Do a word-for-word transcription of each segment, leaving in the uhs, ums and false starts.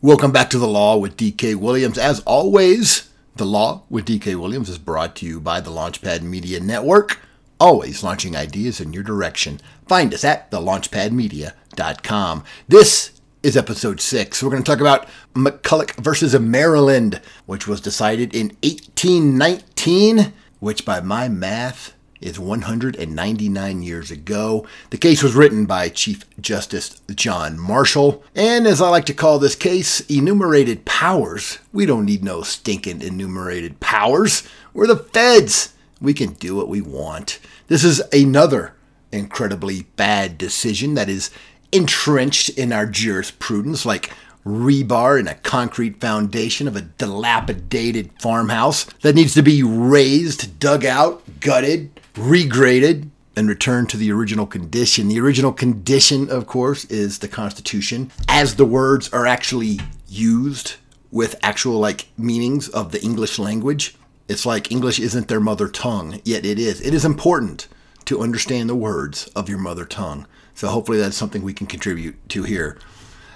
Welcome back to The Law with D K. Williams. As always, The Law with D K. Williams is brought to you by the Launchpad Media Network, always launching ideas in your direction. Find us at the launchpad media dot com. This is episode six. We're going to talk about McCulloch versus Maryland, which was decided in eighteen nineteen, which by my math is one hundred ninety-nine years ago. The case was written by Chief Justice John Marshall, and as I like to call this case, enumerated powers. We don't need no stinking enumerated powers. We're the feds. We can do what we want. This is another incredibly bad decision that is entrenched in our jurisprudence like rebar in a concrete foundation of a dilapidated farmhouse that needs to be raised, dug out, gutted, regraded, and returned to the original condition. The original condition, of course, is the Constitution, as the words are actually used with actual, like, meanings of the English language. It's like English isn't their mother tongue, yet it is. It is important to understand the words of your mother tongue. So hopefully that's something we can contribute to here.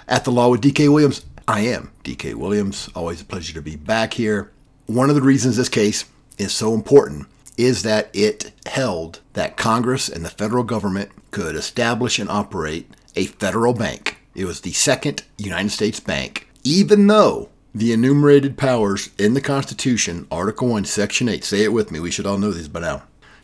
At The Law with D K. Williams, I am D K. Williams. Always a pleasure to be back here. One of the reasons this case is so important is that it held that Congress and the federal government could establish and operate a federal bank. It was the second United States bank, even though the enumerated powers in the Constitution, Article one, Section eight, say it with me, we should all know these by now,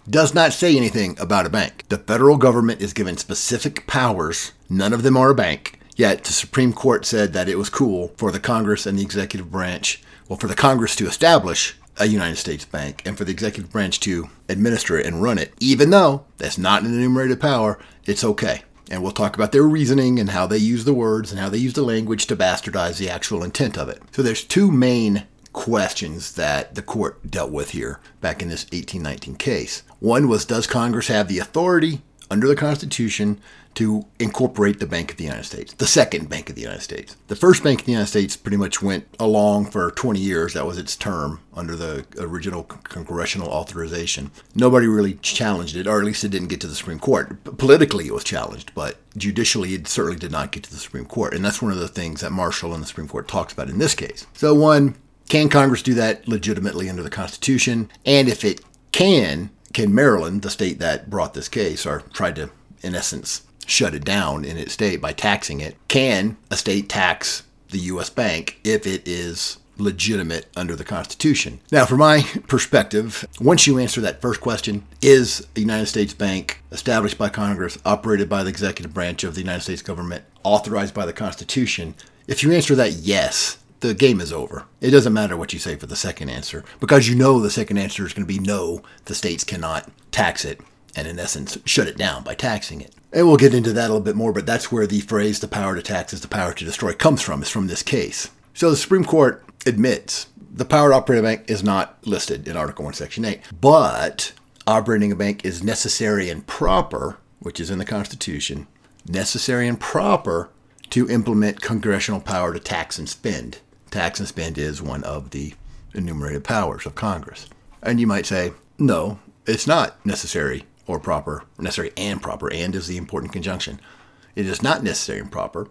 does not say anything about a bank. The federal government is given specific powers. None of them are a bank. Yet the Supreme Court said that it was cool for the Congress and the executive branch, well, for the Congress to establish a United States bank and for the executive branch to administer it and run it. Even though that's not an enumerated power, it's okay. And we'll talk about their reasoning and how they use the words and how they use the language to bastardize the actual intent of it. So there's two main questions that the court dealt with here back in this eighteen nineteen case. One was, does Congress have the authority under the Constitution to incorporate the Bank of the United States, the second Bank of the United States? The first Bank of the United States pretty much went along for twenty years. That was its term under the original congressional authorization. Nobody really challenged it, or at least it didn't get to the Supreme Court. Politically, it was challenged, but judicially, it certainly did not get to the Supreme Court. And that's one of the things that Marshall and the Supreme Court talks about in this case. So one, can Congress do that legitimately under the Constitution? And if it can, can Maryland, the state that brought this case, or tried to, in essence, shut it down in its state by taxing it, can a state tax the U S bank if it is legitimate under the Constitution? Now, from my perspective, once you answer that first question, is a United States bank established by Congress, operated by the executive branch of the United States government, authorized by the Constitution? If you answer that yes, the game is over. It doesn't matter what you say for the second answer, because you know the second answer is going to be no, the states cannot tax it, and in essence, shut it down by taxing it. And we'll get into that a little bit more, but that's where the phrase, the power to tax is the power to destroy, comes from, is from this case. So the Supreme Court admits the power to operate a bank is not listed in Article one, Section eight, but operating a bank is necessary and proper, which is in the Constitution, necessary and proper to implement congressional power to tax and spend. Tax and spend is one of the enumerated powers of Congress. And you might say, no, it's not necessary or proper, necessary and proper, and is the important conjunction. It is not necessary and proper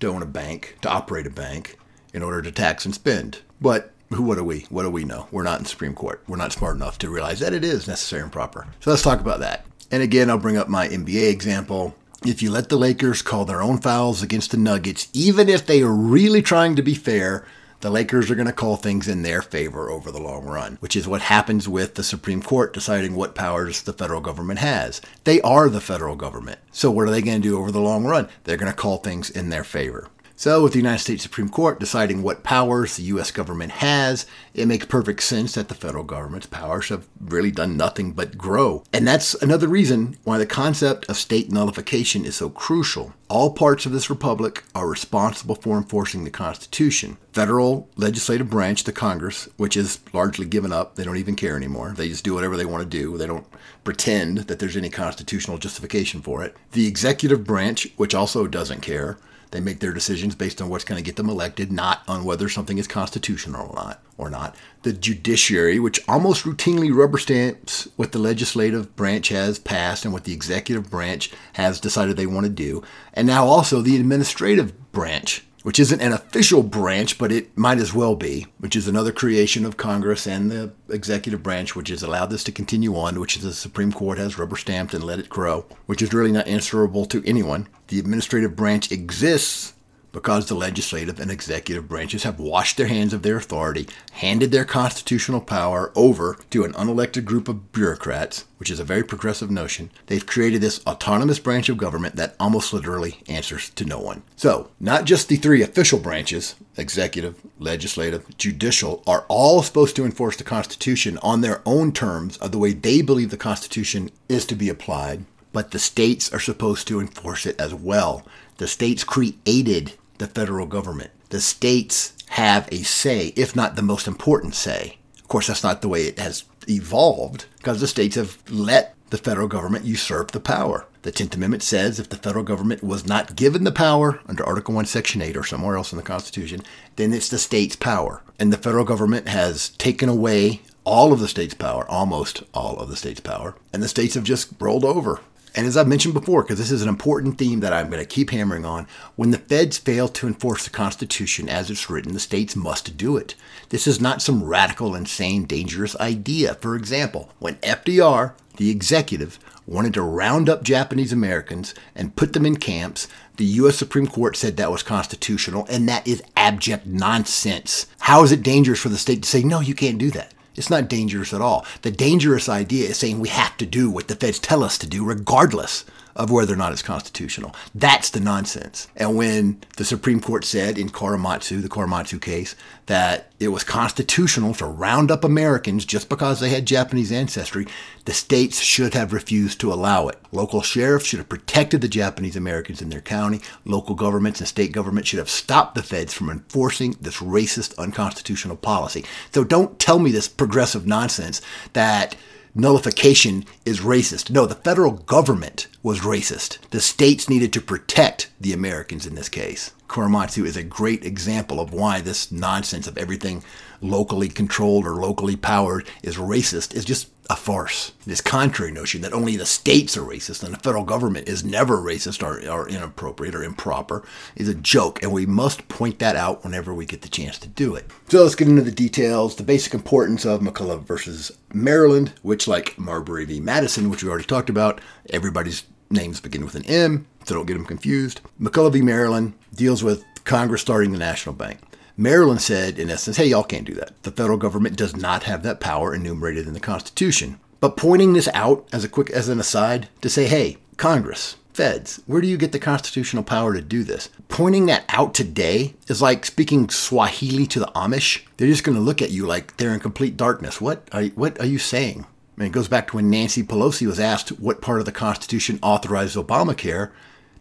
to own a bank, to operate a bank, in order to tax and spend. But who, what are we? What do we know? We're not in the Supreme Court. We're not smart enough to realize that it is necessary and proper. So let's talk about that. And again, I'll bring up my N B A example. If you let the Lakers call their own fouls against the Nuggets, even if they are really trying to be fair, the Lakers are going to call things in their favor over the long run, which is what happens with the Supreme Court deciding what powers the federal government has. They are the federal government. So what are they going to do over the long run? They're going to call things in their favor. So with the United States Supreme Court deciding what powers the U S government has, it makes perfect sense that the federal government's powers have really done nothing but grow. And that's another reason why the concept of state nullification is so crucial. All parts of this republic are responsible for enforcing the Constitution. Federal legislative branch, the Congress, which is largely given up. They don't even care anymore. They just do whatever they want to do. They don't pretend that there's any constitutional justification for it. The executive branch, which also doesn't care. They make their decisions based on what's going to get them elected, not on whether something is constitutional or not. Or not. The judiciary, which almost routinely rubber stamps what the legislative branch has passed and what the executive branch has decided they want to do. And now also the administrative branch, which isn't an official branch, but it might as well be, which is another creation of Congress and the executive branch, which has allowed this to continue on, which the Supreme Court has rubber stamped and let it grow, which is really not answerable to anyone. The administrative branch exists because the legislative and executive branches have washed their hands of their authority, handed their constitutional power over to an unelected group of bureaucrats, which is a very progressive notion. They've created this autonomous branch of government that almost literally answers to no one. So, not just the three official branches, executive, legislative, judicial, are all supposed to enforce the Constitution on their own terms of the way they believe the Constitution is to be applied, but the states are supposed to enforce it as well. The states created the federal government. The states have a say, if not the most important say. Of course, that's not the way it has evolved, because the states have let the federal government usurp the power. The tenth Amendment says if the federal government was not given the power under Article one, Section eight, or somewhere else in the Constitution, then it's the state's power. And the federal government has taken away all of the state's power, almost all of the state's power, and the states have just rolled over. And as I've mentioned before, because this is an important theme that I'm going to keep hammering on, when the feds fail to enforce the Constitution as it's written, the states must do it. This is not some radical, insane, dangerous idea. For example, when F D R, the executive, wanted to round up Japanese Americans and put them in camps, the U S Supreme Court said that was constitutional, and that is abject nonsense. How is it dangerous for the state to say, no, you can't do that? It's not dangerous at all. The dangerous idea is saying we have to do what the feds tell us to do regardless of whether or not it's constitutional. That's the nonsense. And when the Supreme Court said in Korematsu, the Korematsu case, that it was constitutional to round up Americans just because they had Japanese ancestry, the states should have refused to allow it. Local sheriffs should have protected the Japanese Americans in their county. Local governments and state governments should have stopped the feds from enforcing this racist, unconstitutional policy. So don't tell me this progressive nonsense that nullification is racist. No, the federal government was racist. The states needed to protect the Americans in this case. Korematsu is a great example of why this nonsense of everything locally controlled or locally powered is racist is just a farce. This contrary notion that only the states are racist and the federal government is never racist or, or inappropriate or improper is a joke, and we must point that out whenever we get the chance to do it. So let's get into the details, the basic importance of McCulloch versus Maryland, which, like Marbury v. Madison, which we already talked about, everybody's names begin with an M, so don't get them confused. McCulloch v. Maryland deals with Congress starting the National Bank. Maryland said, in essence, hey, y'all can't do that. The federal government does not have that power enumerated in the Constitution. But pointing this out as a quick, as an aside, to say, hey, Congress, feds, where do you get the constitutional power to do this? Pointing that out today is like speaking Swahili to the Amish. They're just going to look at you like they're in complete darkness. What are, what are you saying? I mean, it goes back to when Nancy Pelosi was asked what part of the Constitution authorized Obamacare.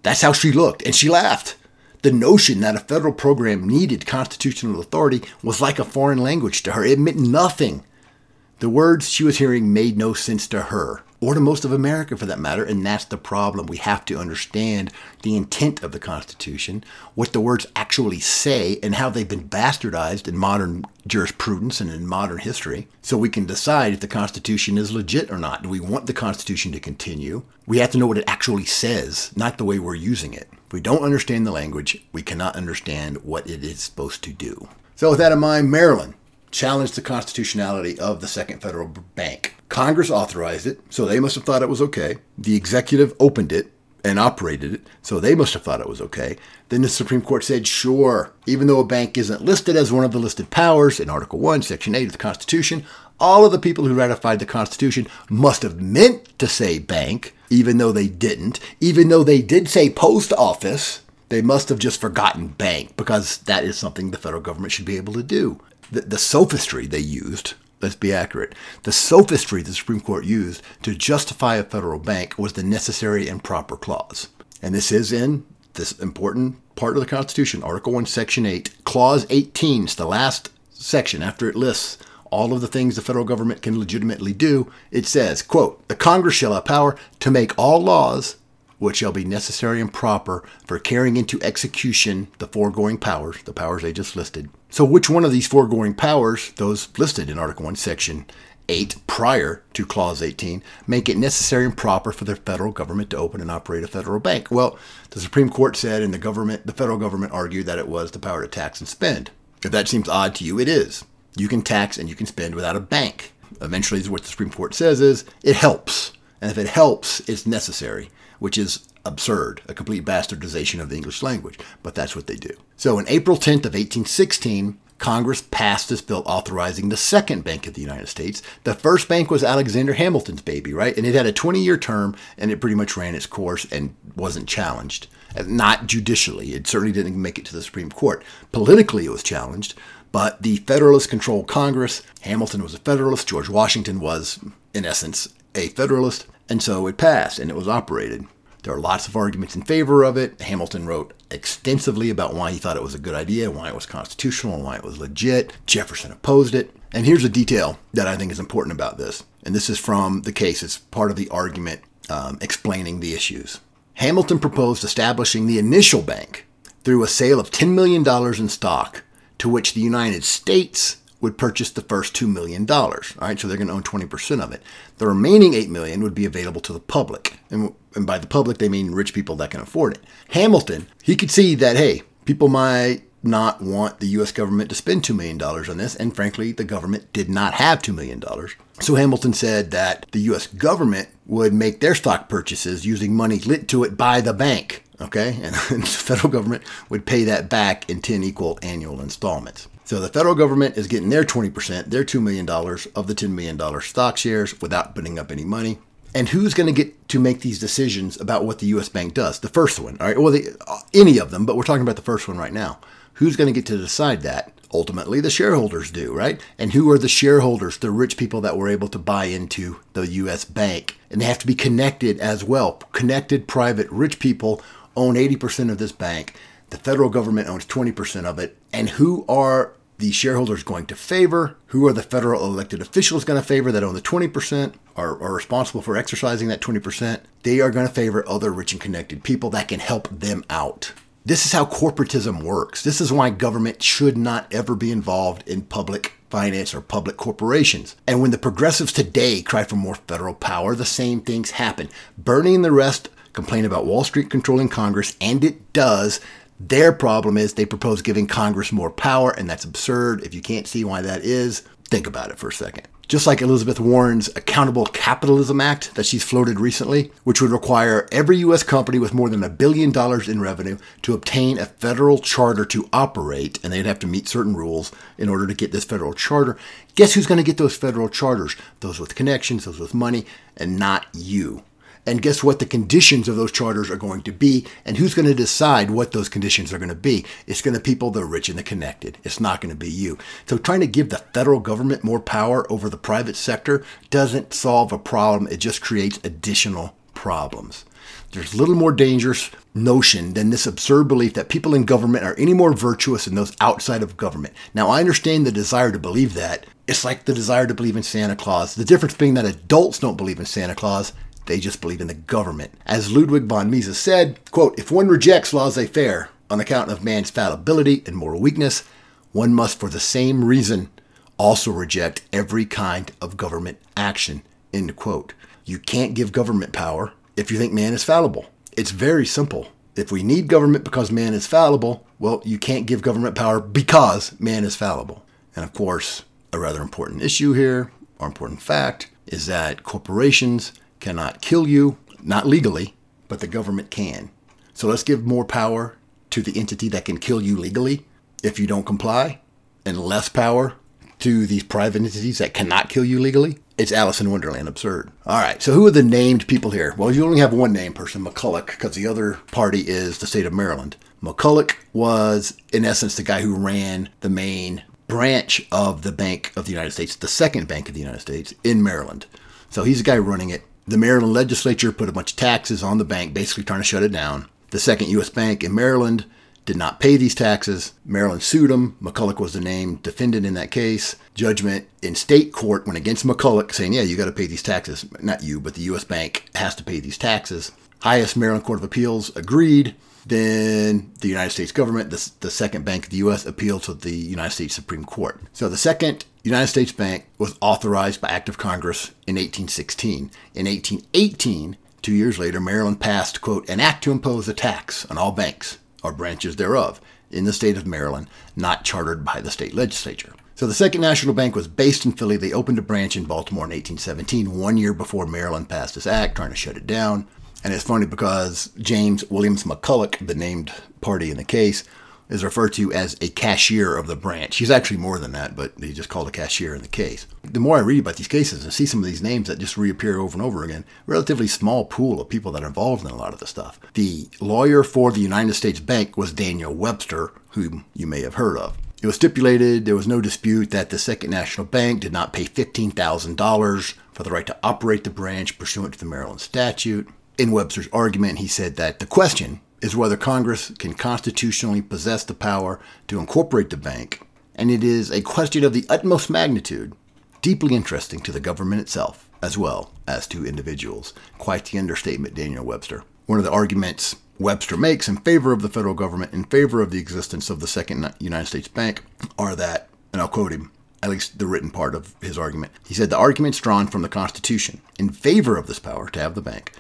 That's how she looked, and she laughed. The notion that a federal program needed constitutional authority was like a foreign language to her. It meant nothing. The words she was hearing made no sense to her, or to most of America for that matter, and that's the problem. We have to understand the intent of the Constitution, what the words actually say, and how they've been bastardized in modern jurisprudence and in modern history, so we can decide if the Constitution is legit or not. Do we want the Constitution to continue? We have to know what it actually says, not the way we're using it. If we don't understand the language, we cannot understand what it is supposed to do. So with that in mind, Maryland challenged the constitutionality of the Second Federal Bank. Congress authorized it, so they must have thought it was okay. The executive opened it and operated it, so they must have thought it was okay. Then the Supreme Court said, sure, even though a bank isn't listed as one of the listed powers in Article one, Section eight of the Constitution, all of the people who ratified the Constitution must have meant to say bank, even though they didn't. Even though they did say post office, they must have just forgotten bank, because that is something the federal government should be able to do. The, the sophistry they used, let's be accurate, the sophistry the Supreme Court used to justify a federal bank was the necessary and proper clause. And this is in this important part of the Constitution, Article one, Section eight, Clause eighteen, it's the last section after it lists all of the things the federal government can legitimately do. It says, quote, the Congress shall have power to make all laws which shall be necessary and proper for carrying into execution the foregoing powers, the powers they just listed. So which one of these foregoing powers, those listed in Article one, Section eight prior to Clause eighteen make it necessary and proper for the federal government to open and operate a federal bank. Well, the Supreme Court said, and the government, the federal government argued that it was the power to tax and spend. If that seems odd to you, it is. You can tax and you can spend without a bank. Eventually, what the Supreme Court says is it helps. And if it helps, it's necessary, which is absurd, a complete bastardization of the English language. But that's what they do. So on April tenth of eighteen sixteen, Congress passed this bill authorizing the second bank of the United States. The first bank was Alexander Hamilton's baby, right? And it had a twenty-year term, and it pretty much ran its course and wasn't challenged. Not judicially. It certainly didn't make it to the Supreme Court. Politically, it was challenged, but the Federalists controlled Congress. Hamilton was a Federalist. George Washington was, in essence, a Federalist. And so it passed, and it was operated. There are lots of arguments in favor of it. Hamilton wrote extensively about why he thought it was a good idea, why it was constitutional, and why it was legit. Jefferson opposed it. And here's a detail that I think is important about this. And this is from the case. It's part of the argument um, explaining the issues. Hamilton proposed establishing the initial bank through a sale of ten million dollars in stock, to which the United States would purchase the first two million dollars. All right, so they're going to own twenty percent of it. The remaining eight million dollars would be available to the public. And, and by the public, they mean rich people that can afford it. Hamilton, he could see that, hey, people might not want the U S government to spend two million dollars on this. And frankly, the government did not have two million dollars. So Hamilton said that the U S government would make their stock purchases using money lent to it by the bank. Okay, and the federal government would pay that back in ten equal annual installments. So the federal government is getting their twenty percent, their two million dollars of the ten million dollars stock shares without putting up any money. And who's going to get to make these decisions about what the U S bank does? The first one, all right? Well, the, any of them, but we're talking about the first one right now. Who's going to get to decide that? Ultimately, the shareholders do, right? And who are the shareholders? The rich people that were able to buy into the U S bank. And they have to be connected as well. Connected private rich people own eighty percent of this bank. The federal government owns twenty percent of it. And who are the shareholders going to favor? Who are the federal elected officials going to favor that own the twenty percent or are responsible for exercising that twenty percent? They are going to favor other rich and connected people that can help them out. This is how corporatism works. This is why government should not ever be involved in public finance or public corporations. And when the progressives today cry for more federal power, the same things happen. Bernie and the rest complain about Wall Street controlling Congress, and it does. Their problem is they propose giving Congress more power, and that's absurd. If you can't see why that is, think about it for a second. Just like Elizabeth Warren's Accountable Capitalism Act that she's floated recently, which would require every U S company with more than a billion dollars in revenue to obtain a federal charter to operate, and they'd have to meet certain rules in order to get this federal charter. Guess who's going to get those federal charters? Those with connections, those with money, and not you. And guess what the conditions of those charters are going to be, and who's going to decide what those conditions are going to be? It's going to people the rich and the connected. It's not going to be you. So trying to give the federal government more power over the private sector doesn't solve a problem. It just creates additional problems. There's little more dangerous notion than this absurd belief that people in government are any more virtuous than those outside of government. Now, I understand the desire to believe that. It's like the desire to believe in Santa Claus. The difference being that adults don't believe in Santa Claus. They just believe in the government. As Ludwig von Mises said, quote, if one rejects laissez-faire on account of man's fallibility and moral weakness, one must for the same reason also reject every kind of government action, end quote. You can't give government power if you think man is fallible. It's very simple. If we need government because man is fallible, well, you can't give government power because man is fallible. And of course, a rather important issue here, or important fact, is that corporations cannot kill you, not legally, but the government can. So let's give more power to the entity that can kill you legally if you don't comply, and less power to these private entities that cannot kill you legally. It's Alice in Wonderland absurd. All right, so who are the named people here? Well, you only have one named person, McCulloch, because the other party is the state of Maryland. McCulloch was, in essence, the guy who ran the main branch of the Bank of the United States, the second Bank of the United States in Maryland. So he's the guy running it. The Maryland legislature put a bunch of taxes on the bank, basically trying to shut it down. The second U S bank in Maryland did not pay these taxes. Maryland sued them. McCulloch was the named defendant in that case. Judgment in state court went against McCulloch, saying, yeah, you got to pay these taxes. Not you, but the U S bank has to pay these taxes. Highest Maryland Court of Appeals agreed. Then the United States government, the, the Second Bank of the U S, appealed to the United States Supreme Court. So the Second United States Bank was authorized by act of Congress in eighteen sixteen. In eighteen eighteen, two years later, Maryland passed, quote, an act to impose a tax on all banks or branches thereof in the state of Maryland, not chartered by the state legislature. So the Second National Bank was based in Philly. They opened a branch in Baltimore in eighteen seventeen, one year before Maryland passed this act, trying to shut it down. And it's funny because James Williams McCulloch, the named party in the case, is referred to as a cashier of the branch. He's actually more than that, but he's just called a cashier in the case. The more I read about these cases and see some of these names that just reappear over and over again, relatively small pool of people that are involved in a lot of this stuff. The lawyer for the United States Bank was Daniel Webster, whom you may have heard of. It was stipulated, there was no dispute, that the Second National Bank did not pay fifteen thousand dollars for the right to operate the branch pursuant to the Maryland statute. In Webster's argument, he said that the question is whether Congress can constitutionally possess the power to incorporate the bank, and it is a question of the utmost magnitude, deeply interesting to the government itself, as well as to individuals. Quite the understatement, Daniel Webster. One of the arguments Webster makes in favor of the federal government, in favor of the existence of the Second United States Bank, are that, and I'll quote him, at least the written part of his argument. He said, the arguments drawn from the Constitution in favor of this power to have the bank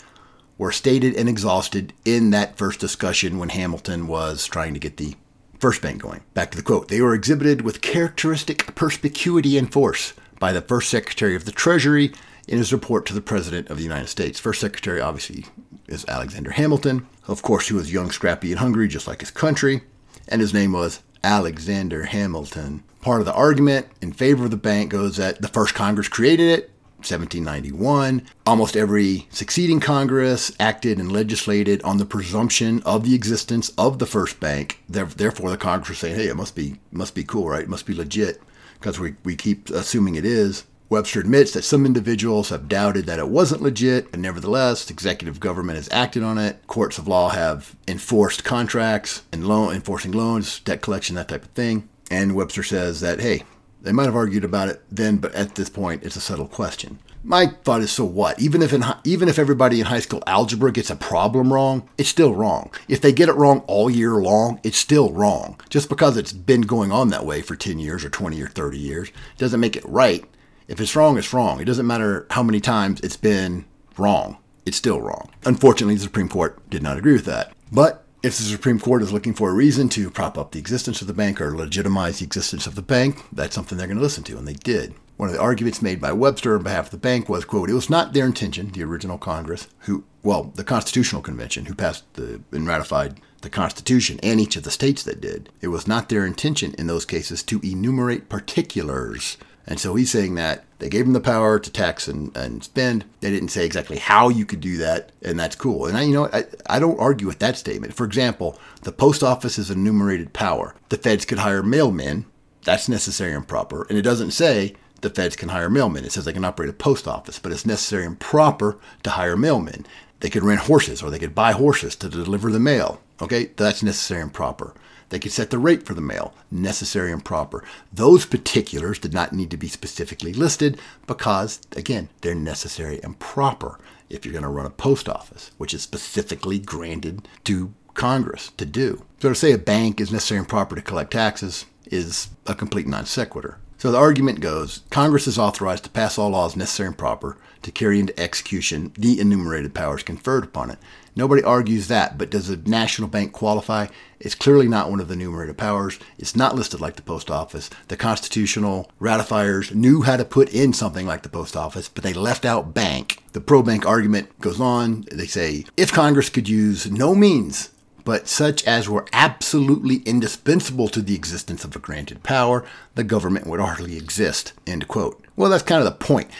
were stated and exhausted in that first discussion when Hamilton was trying to get the first bank going. Back to the quote. They were exhibited with characteristic perspicuity and force by the first Secretary of the Treasury in his report to the President of the United States. First Secretary, obviously, is Alexander Hamilton. Of course, he was young, scrappy, and hungry, just like his country. And his name was Alexander Hamilton. Part of the argument in favor of the bank goes that the first Congress created it, seventeen ninety-one. Almost every succeeding Congress acted and legislated on the presumption of the existence of the first bank. Therefore, the Congress was saying, hey, it must be must be cool, right? It must be legit, because we, we keep assuming it is. Webster admits that some individuals have doubted that it wasn't legit, but nevertheless, executive government has acted on it. Courts of law have enforced contracts and loan, enforcing loans, debt collection, that type of thing. And Webster says that, hey, they might have argued about it then, but at this point, it's a subtle question. My thought is, so what? Even if in, even if everybody in high school algebra gets a problem wrong, it's still wrong. If they get it wrong all year long, it's still wrong. Just because it's been going on that way for ten years or twenty or thirty years doesn't make it right. If it's wrong, it's wrong. It doesn't matter how many times it's been wrong. It's still wrong. Unfortunately, the Supreme Court did not agree with that. But if the Supreme Court is looking for a reason to prop up the existence of the bank or legitimize the existence of the bank, that's something they're going to listen to, and they did. One of the arguments made by Webster on behalf of the bank was, quote, it was not their intention, the original Congress, who, well, the Constitutional Convention, who passed the, and ratified the Constitution and each of the states that did. It was not their intention in those cases to enumerate particulars. And so he's saying that they gave them the power to tax and, and spend. They didn't say exactly how you could do that, and that's cool. And I, you know, I, I don't argue with that statement. For example, the post office is enumerated power. The feds could hire mailmen. That's necessary and proper. And it doesn't say the feds can hire mailmen. It says they can operate a post office, but it's necessary and proper to hire mailmen. They could rent horses, or they could buy horses to deliver the mail. Okay, that's necessary and proper. They could set the rate for the mail, necessary and proper. Those particulars did not need to be specifically listed because, again, they're necessary and proper if you're going to run a post office, which is specifically granted to Congress to do. So to say a bank is necessary and proper to collect taxes is a complete non sequitur. So the argument goes, Congress is authorized to pass all laws necessary and proper to carry into execution the enumerated powers conferred upon it. Nobody argues that, but does the national bank qualify? It's clearly not one of the enumerated powers. It's not listed like the post office. The constitutional ratifiers knew how to put in something like the post office, but they left out bank. The pro-bank argument goes on. They say, if Congress could use no means but such as were absolutely indispensable to the existence of a granted power, the government would hardly exist, end quote. Well, that's kind of the point.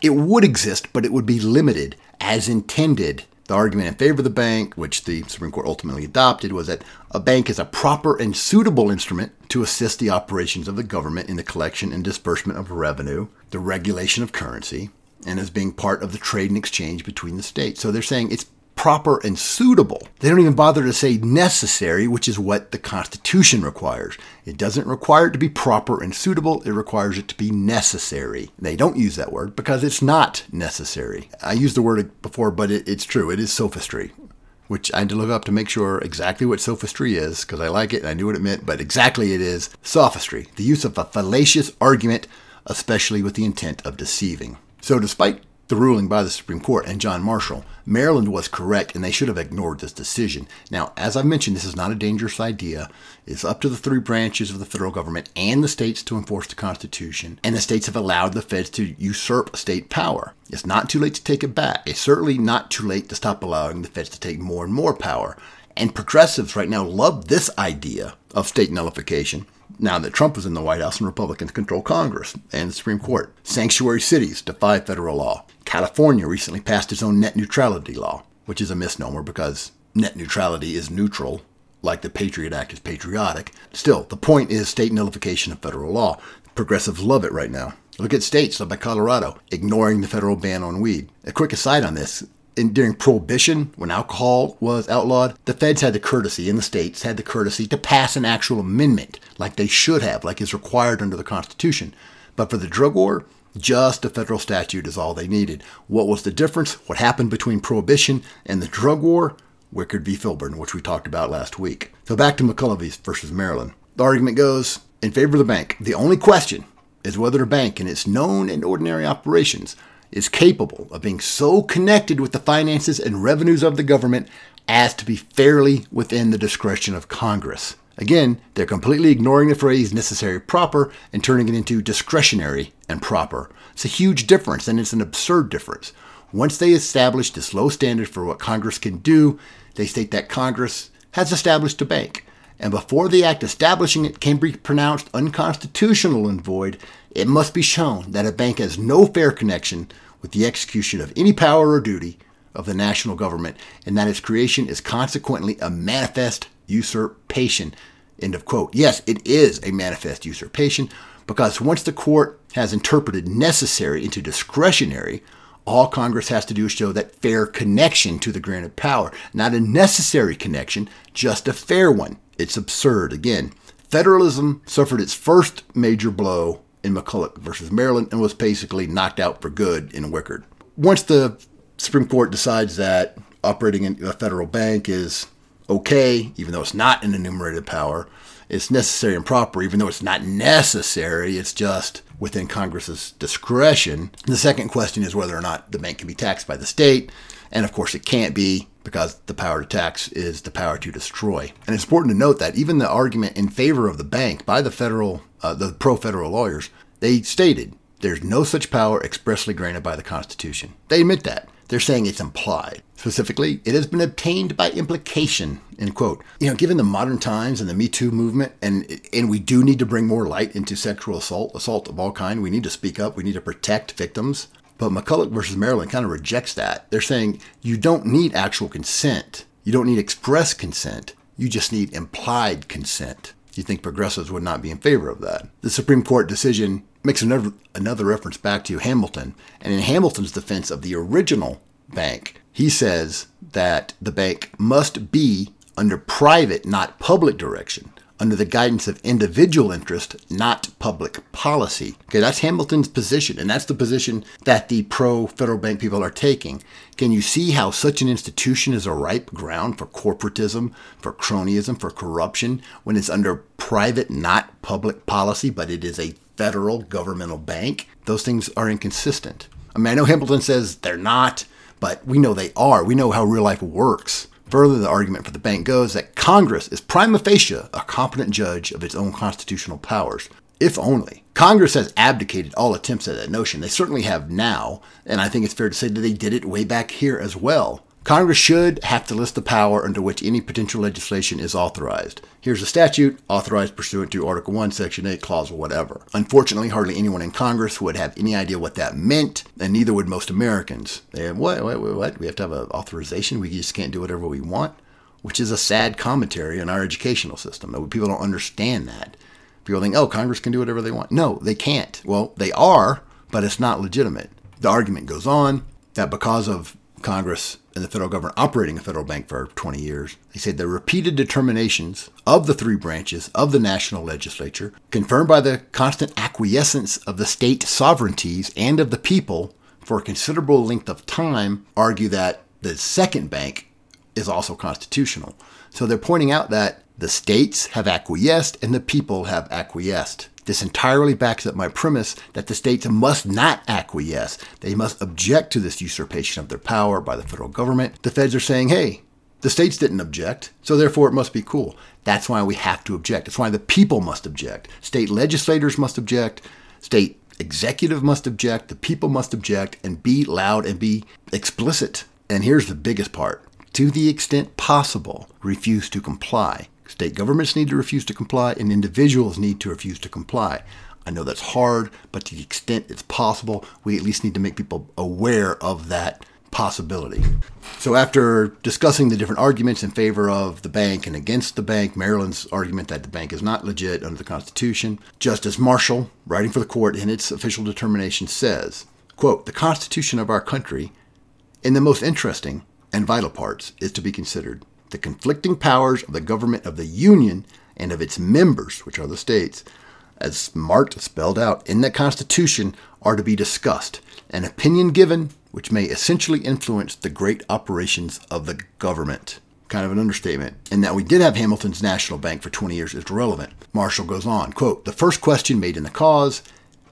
It would exist, but it would be limited as intended. The argument in favor of the bank, which the Supreme Court ultimately adopted, was that a bank is a proper and suitable instrument to assist the operations of the government in the collection and disbursement of revenue, the regulation of currency, and as being part of the trade and exchange between the states. So they're saying it's proper and suitable. They don't even bother to say necessary, which is what the Constitution requires. It doesn't require it to be proper and suitable. It requires it to be necessary. They don't use that word because it's not necessary. I used the word before, but it, it's true. It is sophistry. which I had to look up to make sure exactly what sophistry is, because I like it and I knew what it meant, but exactly it is sophistry, the use of a fallacious argument, especially with the intent of deceiving. So despite the ruling by the Supreme Court and John Marshall, Maryland was correct, and they should have ignored this decision. Now, as I mentioned, this is not a dangerous idea. It's up to the three branches of the federal government and the states to enforce the Constitution, and the states have allowed the feds to usurp state power. It's not too late to take it back. It's certainly not too late to stop allowing the feds to take more and more power. And progressives right now love this idea of state nullification. Now that Trump was in the White House and Republicans control Congress and the Supreme Court. Sanctuary cities defy federal law. California recently passed its own net neutrality law, which is a misnomer because net neutrality is neutral, like the Patriot Act is patriotic. Still, the point is state nullification of federal law. Progressives love it right now. Look at states like Colorado ignoring the federal ban on weed. A quick aside on this. And during Prohibition, when alcohol was outlawed, the feds had the courtesy, and the states had the courtesy, to pass an actual amendment like they should have, like is required under the Constitution. But for the drug war, just a federal statute is all they needed. What was the difference? What happened between Prohibition and the drug war? Wickard v. Filburn, which we talked about last week. So back to McCulloch versus Maryland. The argument goes in favor of the bank. The only question is whether a bank in its known and ordinary operations is capable of being so connected with the finances and revenues of the government as to be fairly within the discretion of Congress. Again, they're completely ignoring the phrase necessary proper and turning it into discretionary and proper. It's a huge difference, and it's an absurd difference. Once they establish this low standard for what Congress can do, they state that Congress has established a bank, and before the act establishing it can be pronounced unconstitutional and void, it must be shown that a bank has no fair connection with the execution of any power or duty of the national government, and that its creation is consequently a manifest usurpation. End of quote. Yes, it is a manifest usurpation, because once the court has interpreted necessary into discretionary, all Congress has to do is show that fair connection to the granted power, not a necessary connection, just a fair one. It's absurd. Again, federalism suffered its first major blow in McCulloch versus Maryland and was basically knocked out for good in Wickard. Once the Supreme Court decides that operating a federal bank is okay, even though it's not an enumerated power, it's necessary and proper, even though it's not necessary, it's just within Congress's discretion. The second question is whether or not the bank can be taxed by the state, and of course it can't be, because the power to tax is the power to destroy. And it's important to note that even the argument in favor of the bank by the federal, uh, the pro-federal lawyers, they stated there's no such power expressly granted by the Constitution. They admit that. They're saying it's implied. Specifically, it has been obtained by implication, end quote. You know, given the modern times and the Me Too movement, and and we do need to bring more light into sexual assault, assault of all kind. We need to speak up. We need to protect victims. But McCulloch versus Maryland kind of rejects that. They're saying you don't need actual consent. You don't need express consent. You just need implied consent. You think progressives would not be in favor of that. The Supreme Court decision makes another, another reference back to Hamilton. And in Hamilton's defense of the original bank, he says that the bank must be under private, not public direction, under the guidance of individual interest, not public policy. Okay, that's Hamilton's position, and that's the position that the pro-federal bank people are taking. Can you see how such an institution is a ripe ground for corporatism, for cronyism, for corruption, when it's under private, not public policy, but it is a federal governmental bank? Those things are inconsistent. I mean, I know Hamilton says they're not, but we know they are. We know how real life works. Further, the argument for the bank goes that Congress is prima facie a competent judge of its own constitutional powers, if only. Congress has abdicated all attempts at that notion. They certainly have now, and I think it's fair to say that they did it way back here as well. Congress should have to list the power under which any potential legislation is authorized. Here's a statute authorized pursuant to Article one, Section eight, Clause whatever. Unfortunately, hardly anyone in Congress would have any idea what that meant, and neither would most Americans. They have, what, what, what? We have to have an authorization? We just can't do whatever we want? Which is a sad commentary on our educational system. People don't understand that. People think, oh, Congress can do whatever they want. No, they can't. Well, they are, but it's not legitimate. The argument goes on that because of Congress and the federal government operating a federal bank for twenty years, they said the repeated determinations of the three branches of the national legislature, confirmed by the constant acquiescence of the state sovereignties and of the people for a considerable length of time, argue that the second bank is also constitutional. So they're pointing out that the states have acquiesced and the people have acquiesced. This entirely backs up my premise that the states must not acquiesce. They must object to this usurpation of their power by the federal government. The feds are saying, hey, the states didn't object, so therefore it must be cool. That's why we have to object. That's why the people must object. State legislators must object. State executive must object. The people must object and be loud and be explicit. And here's the biggest part. To the extent possible, refuse to comply. State governments need to refuse to comply, and individuals need to refuse to comply. I know that's hard, but to the extent it's possible, we at least need to make people aware of that possibility. So after discussing the different arguments in favor of the bank and against the bank, Maryland's argument that the bank is not legit under the Constitution, Justice Marshall, writing for the court in its official determination, says, quote, "The Constitution of our country, in the most interesting and vital parts, is to be considered. The conflicting powers of the government of the Union and of its members, which are the states, as marked, spelled out in the Constitution, are to be discussed. An opinion given, which may essentially influence the great operations of the government." Kind of an understatement. And that we did have Hamilton's National Bank for twenty years is relevant. Marshall goes on, quote, "The first question made in the cause,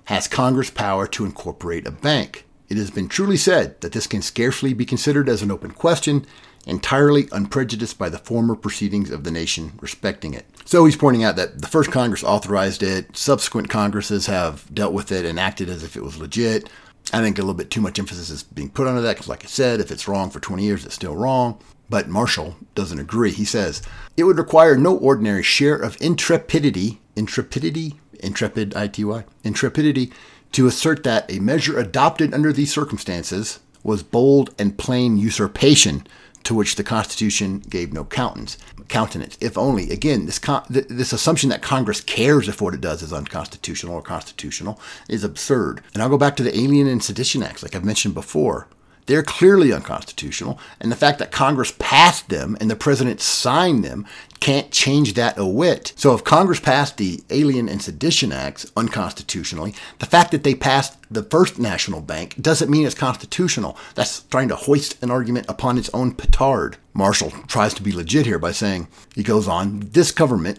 has Congress power to incorporate a bank? It has been truly said that this can scarcely be considered as an open question, entirely unprejudiced by the former proceedings of the nation respecting it." So he's pointing out that the first Congress authorized it, subsequent Congresses have dealt with it and acted as if it was legit. I think a little bit too much emphasis is being put on that, because like I said, if it's wrong for twenty years, it's still wrong. But Marshall doesn't agree. He says, "It would require no ordinary share of intrepidity, intrepidity, intrepid, I T Y, intrepidity, to assert that a measure adopted under these circumstances was bold and plain usurpation, to which the Constitution gave no countenance. Countenance, if only, again, this con- th- this assumption that Congress cares if what it does is unconstitutional or constitutional is absurd. And I'll go back to the Alien and Sedition Acts, like I've mentioned before. They're clearly unconstitutional, and the fact that Congress passed them and the president signed them can't change that a whit. So if Congress passed the Alien and Sedition Acts unconstitutionally, the fact that they passed the first national bank doesn't mean it's constitutional. That's trying to hoist an argument upon its own petard. Marshall tries to be legit here by saying, he goes on, "This government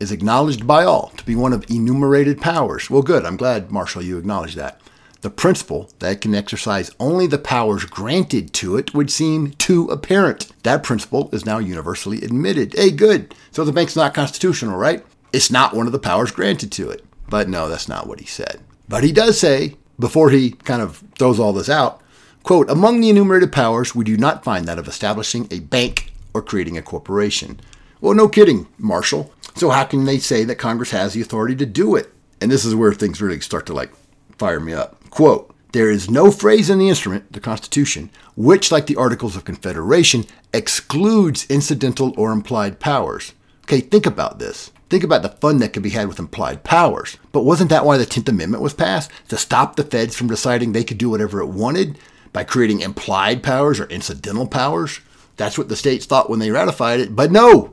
is acknowledged by all to be one of enumerated powers." Well, good. I'm glad, Marshall, you acknowledge that. "The principle that it can exercise only the powers granted to it would seem too apparent. That principle is now universally admitted." Hey, good. So the bank's not constitutional, right? It's not one of the powers granted to it. But no, that's not what he said. But he does say, before he kind of throws all this out, quote, "Among the enumerated powers, we do not find that of establishing a bank or creating a corporation." Well, no kidding, Marshall. So how can they say that Congress has the authority to do it? And this is where things really start to like fire me up. Quote, "There is no phrase in the instrument, the Constitution, which, like the Articles of Confederation, excludes incidental or implied powers." Okay, think about this. Think about the fun that could be had with implied powers. But wasn't that why the tenth amendment was passed? To stop the feds from deciding they could do whatever it wanted by creating implied powers or incidental powers? That's what the states thought when they ratified it. But no!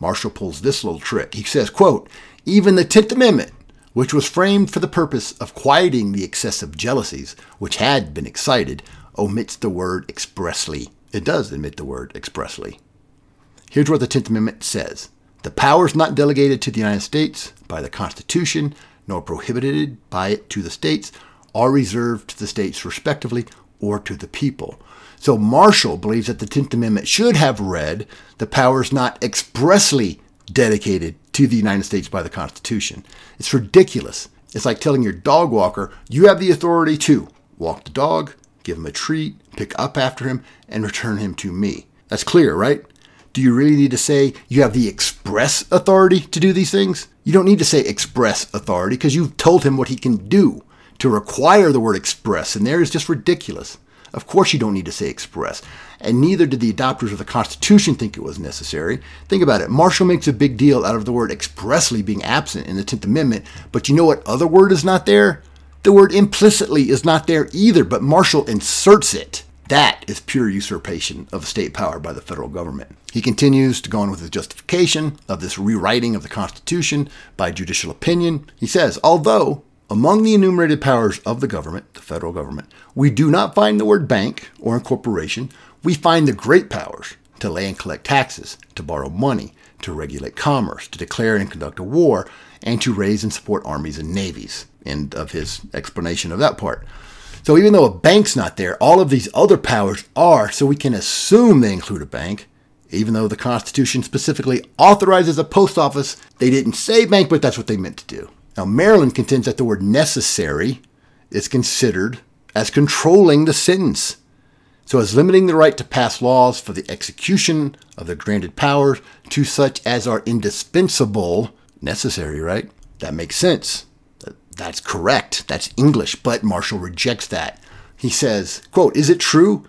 Marshall pulls this little trick. He says, quote, "Even the tenth amendment, which was framed for the purpose of quieting the excessive jealousies which had been excited, omits the word expressly." It does omit the word expressly. Here's what the tenth amendment says. "The powers not delegated to the United States by the Constitution, nor prohibited by it to the states, are reserved to the states respectively or to the people." So Marshall believes that the tenth amendment should have read, "The powers not expressly dedicated to the United States by the Constitution." It's ridiculous. It's like telling your dog walker, you have the authority to walk the dog, give him a treat, pick up after him, and return him to me. That's clear, right? Do you really need to say you have the express authority to do these things? You don't need to say express authority because you've told him what he can do. To require the word express in there is just ridiculous. Of course you don't need to say express. And neither did the adopters of the Constitution think it was necessary. Think about it. Marshall makes a big deal out of the word expressly being absent in the tenth amendment. But you know what other word is not there? The word implicitly is not there either, but Marshall inserts it. That is pure usurpation of state power by the federal government. He continues to go on with his justification of this rewriting of the Constitution by judicial opinion. He says, "Although among the enumerated powers of the government, the federal government, we do not find the word bank or incorporation, we find the great powers, to lay and collect taxes, to borrow money, to regulate commerce, to declare and conduct a war, and to raise and support armies and navies. End of his explanation of that part. So even though a bank's not there, all of these other powers are, so we can assume they include a bank. Even though the Constitution specifically authorizes a post office, they didn't say bank, but that's what they meant to do. Now, Maryland contends that the word necessary is considered as controlling the sentence, so as limiting the right to pass laws for the execution of their granted powers to such as are indispensable. Necessary, right? That makes sense. That's correct. That's English, but Marshall rejects that. He says, quote, "Is it true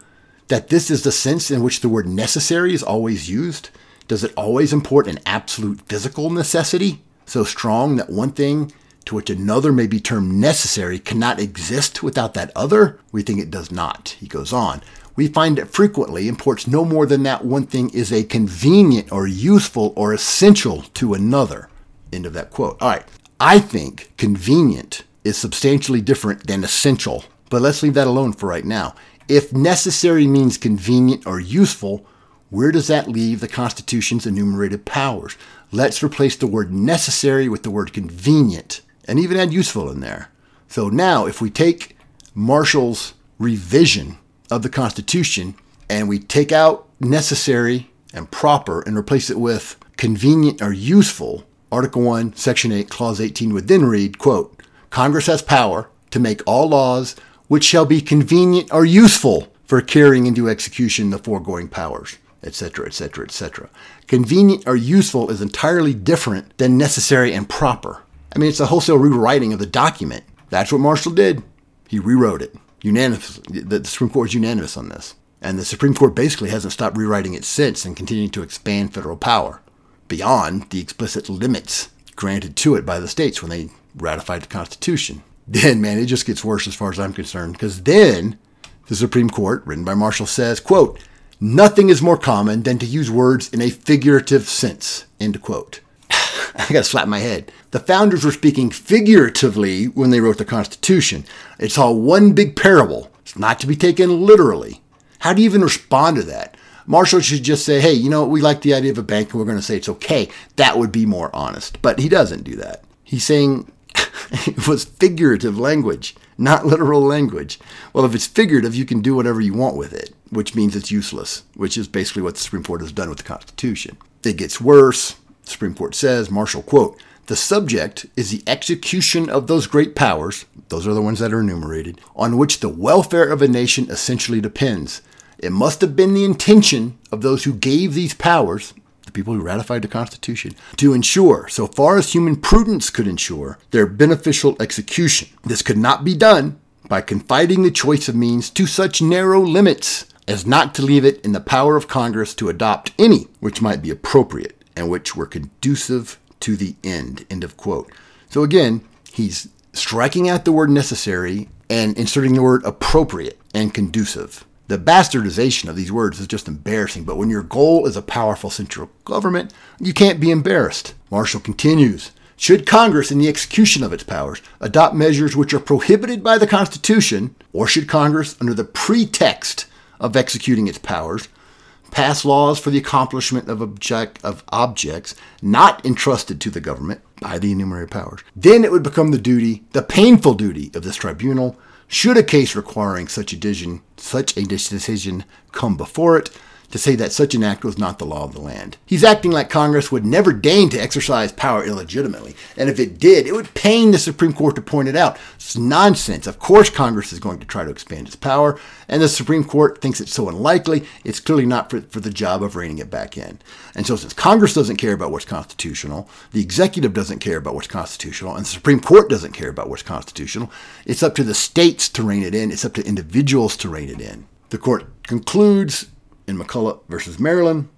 that this is the sense in which the word necessary is always used? Does it always import an absolute physical necessity, so strong that one thing to which another may be termed necessary cannot exist without that other? We think it does not." He goes on, "We find it frequently imports no more than that one thing is a convenient or useful or essential to another." End of that quote. All right. I think convenient is substantially different than essential, but let's leave that alone for right now. If necessary means convenient or useful, where does that leave the Constitution's enumerated powers? Let's replace the word necessary with the word convenient and even add useful in there. So now if we take Marshall's revision of the Constitution and we take out necessary and proper and replace it with convenient or useful, Article one, Section eight, Clause eighteen would then read, quote, "Congress has power to make all laws which shall be convenient or useful for carrying into execution the foregoing powers," et cetera, et cetera, et cetera. Convenient or useful is entirely different than necessary and proper. I mean, it's a wholesale rewriting of the document. That's what Marshall did. He rewrote it unanimously. The Supreme Court was unanimous on this. And the Supreme Court basically hasn't stopped rewriting it since and continuing to expand federal power beyond the explicit limits granted to it by the states when they ratified the Constitution. Then, man, it just gets worse as far as I'm concerned, because then the Supreme Court, written by Marshall, says, quote, "Nothing is more common than to use words in a figurative sense," end quote. I gotta slap my head. The founders were speaking figuratively when they wrote the Constitution. It's all one big parable. It's not to be taken literally. How do you even respond to that? Marshall should just say, hey, you know, we like the idea of a bank and we're going to say it's okay. That would be more honest. But he doesn't do that. He's saying it was figurative language, not literal language. Well, if it's figurative, you can do whatever you want with it, which means it's useless, which is basically what the Supreme Court has done with the Constitution. It gets worse. The Supreme Court says, Marshall, quote, "The subject is the execution of those great powers," those are the ones that are enumerated, "on which the welfare of a nation essentially depends. It must have been the intention of those who gave these powers," the people who ratified the Constitution, "to ensure, so far as human prudence could ensure, their beneficial execution. This could not be done by confiding the choice of means to such narrow limits as not to leave it in the power of Congress to adopt any which might be appropriate and which were conducive to the end." End of quote. So again, he's striking out the word necessary and inserting the word appropriate and conducive. The bastardization of these words is just embarrassing, but when your goal is a powerful central government, you can't be embarrassed. Marshall continues, "Should Congress, in the execution of its powers, adopt measures which are prohibited by the Constitution, or should Congress, under the pretext of executing its powers, pass laws for the accomplishment of, object, of objects not entrusted to the government by the enumerated powers, then it would become the duty, the painful duty of this tribunal, should a case requiring such a decision, such a decision come before it, to say that such an act was not the law of the land." He's acting like Congress would never deign to exercise power illegitimately, and if it did, it would pain the Supreme Court to point it out. It's nonsense. Of course, Congress is going to try to expand its power, and the Supreme Court thinks it's so unlikely, it's clearly not for, for the job of reining it back in. And so since Congress doesn't care about what's constitutional, the executive doesn't care about what's constitutional, and the Supreme Court doesn't care about what's constitutional, it's up to the states to rein it in. It's up to individuals to rein it in. The court concludes in McCulloch versus Maryland,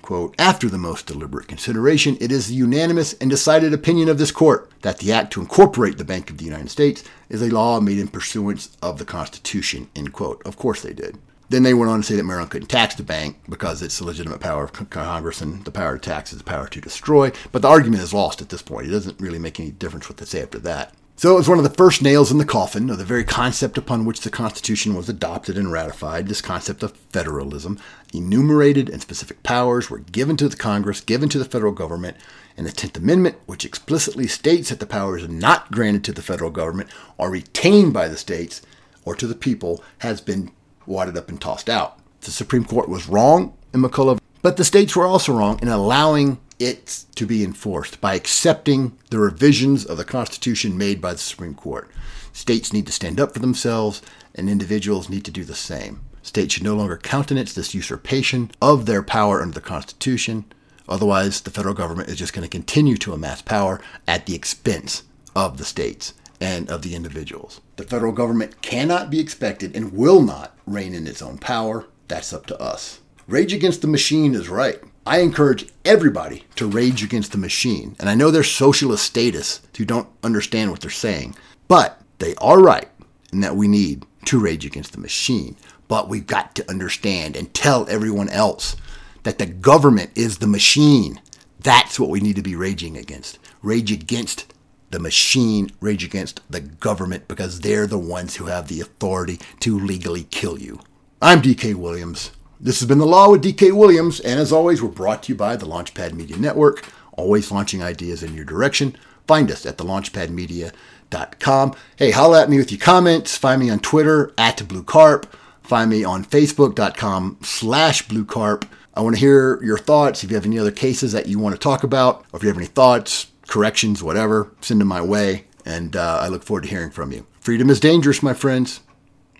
quote, "After the most deliberate consideration, it is the unanimous and decided opinion of this court that the act to incorporate the Bank of the United States is a law made in pursuance of the Constitution," end quote. Of course they did. Then they went on to say that Maryland couldn't tax the bank because it's the legitimate power of Congress and the power to tax is the power to destroy. But the argument is lost at this point. It doesn't really make any difference what they say after that. So it was one of the first nails in the coffin of the very concept upon which the Constitution was adopted and ratified, this concept of federalism. Enumerated and specific powers were given to the Congress, given to the federal government, and the tenth Amendment, which explicitly states that the powers not granted to the federal government are retained by the states or to the people, has been wadded up and tossed out. The Supreme Court was wrong in McCulloch, but the states were also wrong in allowing it to be enforced by accepting the revisions of the Constitution made by the Supreme Court. States need to stand up for themselves, and individuals need to do the same. States should no longer countenance this usurpation of their power under the Constitution. Otherwise, the federal government is just going to continue to amass power at the expense of the states and of the individuals. The federal government cannot be expected and will not rein in its own power. That's up to us. Rage against the machine is right. I encourage everybody to rage against the machine. And I know there's socialist statists who don't understand what they're saying, but they are right in that we need to rage against the machine. But we've got to understand and tell everyone else that the government is the machine. That's what we need to be raging against. Rage against the machine, rage against the government, because they're the ones who have the authority to legally kill you. I'm D K Williams. This has been The Law with D K Williams, and as always, we're brought to you by the Launchpad Media Network, always launching ideas in your direction. Find us at the launchpad media dot com. Hey, holla at me with your comments. Find me on Twitter, at BlueCarp. Find me on facebook.com slash BlueCarp. I want to hear your thoughts. If you have any other cases that you want to talk about, or if you have any thoughts, corrections, whatever, send them my way, and uh, I look forward to hearing from you. Freedom is dangerous, my friends.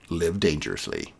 Live dangerously.